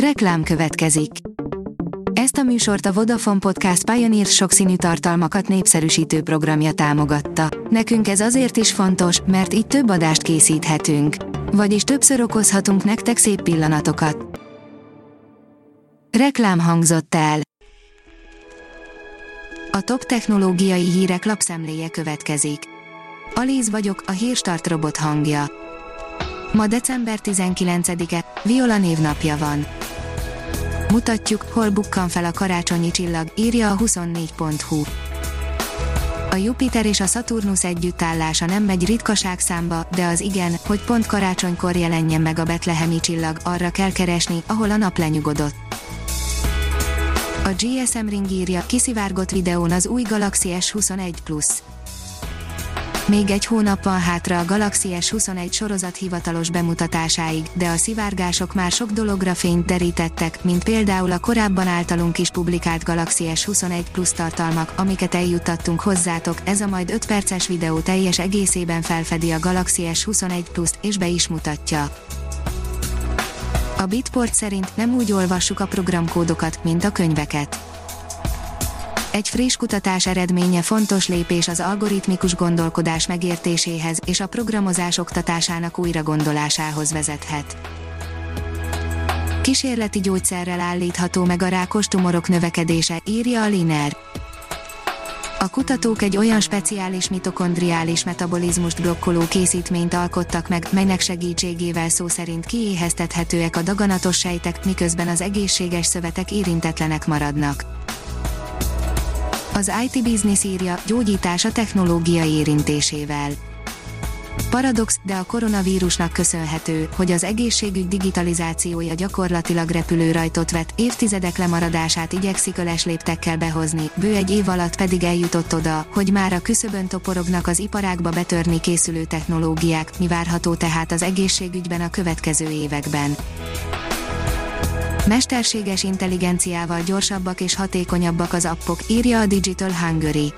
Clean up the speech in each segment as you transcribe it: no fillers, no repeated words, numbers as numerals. Reklám következik. Ezt a műsort a Vodafone Podcast Pioneer sokszínű tartalmakat népszerűsítő programja támogatta. Nekünk ez azért is fontos, mert így több adást készíthetünk. Vagyis többször okozhatunk nektek szép pillanatokat. Reklám hangzott el. A top technológiai hírek lapszemléje következik. Alíz vagyok, a Hírstart robot hangja. Ma december 19-e, Viola névnapja van. Mutatjuk, hol bukkan fel a karácsonyi csillag, írja a 24.hu. A Jupiter és a Szaturnusz együttállása nem megy ritkaság számba, de az igen, hogy pont karácsonykor jelenjen meg a betlehemi csillag, arra kell keresni, ahol a nap lenyugodott. A GSM Ring írja, kiszivárgott videón az új Galaxy S21+. Még egy hónap van hátra a Galaxy S21 sorozat hivatalos bemutatásáig, de a szivárgások már sok dologra fényt derítettek, mint például a korábban általunk is publikált Galaxy S21+ tartalmak, amiket eljuttattunk hozzátok. Ez a majd 5 perces videó teljes egészében felfedi a Galaxy S21+-t és be is mutatja. A Bitport szerint nem úgy olvassuk a programkódokat, mint a könyveket. Egy friss kutatás eredménye fontos lépés az algoritmikus gondolkodás megértéséhez és a programozás oktatásának újragondolásához vezethet. Kísérleti gyógyszerrel állítható meg a rákos tumorok növekedése, írja a Liner. A kutatók egy olyan speciális mitokondriális metabolizmust blokkoló készítményt alkottak meg, melynek segítségével szó szerint kiéheztethetőek a daganatos sejtek, miközben az egészséges szövetek érintetlenek maradnak. Az IT biznisz írja, gyógyítás a technológia érintésével. Paradox, de a koronavírusnak köszönhető, hogy az egészségügy digitalizációja gyakorlatilag repülőrajtot vett, évtizedek lemaradását igyekszik öles léptekkel behozni, bő egy év alatt pedig eljutott oda, hogy már a küszöbön toporognak az iparágba betörni készülő technológiák. Mi várható tehát az egészségügyben a következő években? Mesterséges intelligenciával gyorsabbak és hatékonyabbak az appok, írja a Digital Hungary.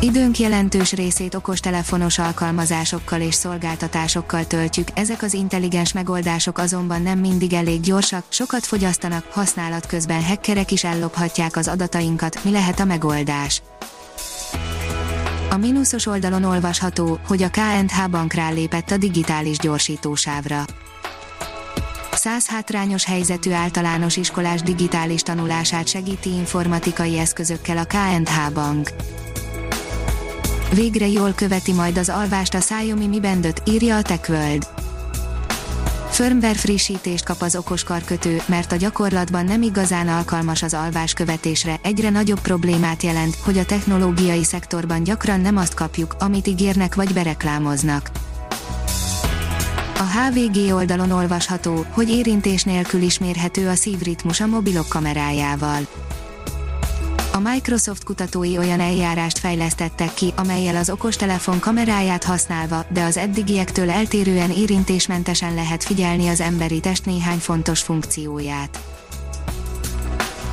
Időnk jelentős részét okostelefonos alkalmazásokkal és szolgáltatásokkal töltjük, ezek az intelligens megoldások azonban nem mindig elég gyorsak, sokat fogyasztanak, használat közben hackerek is ellophatják az adatainkat. Mi lehet a megoldás? A mínuszos oldalon olvasható, hogy a K&H Bank rálépett a digitális gyorsítósávra. 100 hátrányos helyzetű általános iskolás digitális tanulását segíti informatikai eszközökkel a K&H Bank. Végre jól követi majd az alvást a szájomi Mi Bandot, írja a TechWorld. Firmware frissítést kap az okos karkötő, mert a gyakorlatban nem igazán alkalmas az alvás követésre. Egyre nagyobb problémát jelent, hogy a technológiai szektorban gyakran nem azt kapjuk, amit ígérnek vagy bereklámoznak. A HVG oldalon olvasható, hogy érintés nélkül is mérhető a szívritmus a mobilok kamerájával. A Microsoft kutatói olyan eljárást fejlesztettek ki, amellyel az okostelefon kameráját használva, de az eddigiektől eltérően érintésmentesen lehet figyelni az emberi test néhány fontos funkcióját.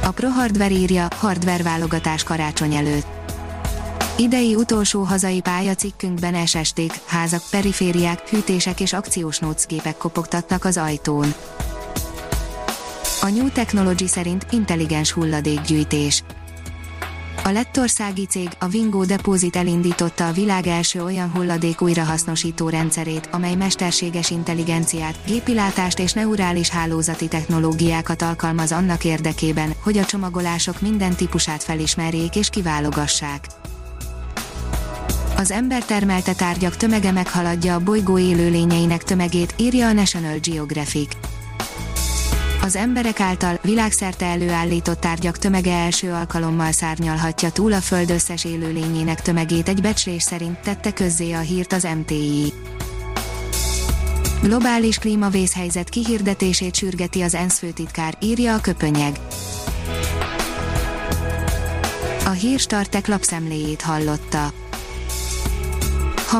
A Prohardver írja, hardver válogatás karácsony előtt. Idei utolsó hazai pályacikkünkben SSD-k, házak, perifériák, hűtések és akciós nócgépek kopogtatnak az ajtón. A New Technology szerint intelligens hulladékgyűjtés. A lettországi cég, a Vingo Deposit elindította a világ első olyan hulladék újrahasznosító rendszerét, amely mesterséges intelligenciát, gépilátást és neurális hálózati technológiákat alkalmaz annak érdekében, hogy a csomagolások minden típusát felismerjék és kiválogassák. Az ember termelte tárgyak tömege meghaladja a bolygó élőlényeinek tömegét, írja a National Geographic. Az emberek által világszerte előállított tárgyak tömege első alkalommal szárnyalhatja túl a Föld összes élőlényének tömegét egy becslés szerint, tette közzé a hírt az MTI. Globális klímavészhelyzet kihirdetését sürgeti az ENSZ főtitkár, írja a Köpönyeg. A Hírstart tech lapszemléjét hallotta. Ha